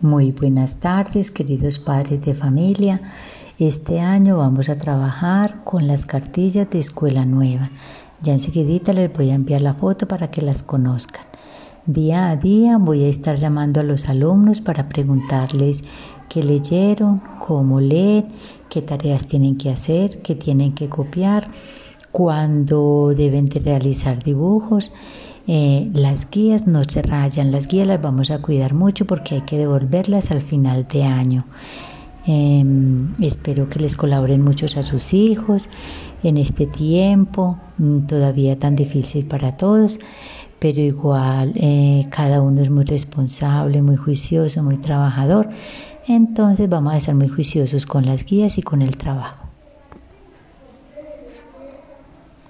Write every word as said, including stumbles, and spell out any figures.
Muy buenas tardes, queridos padres de familia. Este año vamos a trabajar con las cartillas de Escuela Nueva. Ya enseguidita les voy a enviar la foto para que las conozcan. Día a día voy a estar llamando a los alumnos para preguntarles qué leyeron, cómo leer, qué tareas tienen que hacer, qué tienen que copiar, cuándo deben realizar dibujos. Eh, las guías no se rayan, las guías las vamos a cuidar mucho porque hay que devolverlas al final de año. Eh, espero que les colaboren muchos a sus hijos en este tiempo, todavía tan difícil para todos, pero igual eh, cada uno es muy responsable, muy juicioso, muy trabajador. Entonces vamos a estar muy juiciosos con las guías y con el trabajo.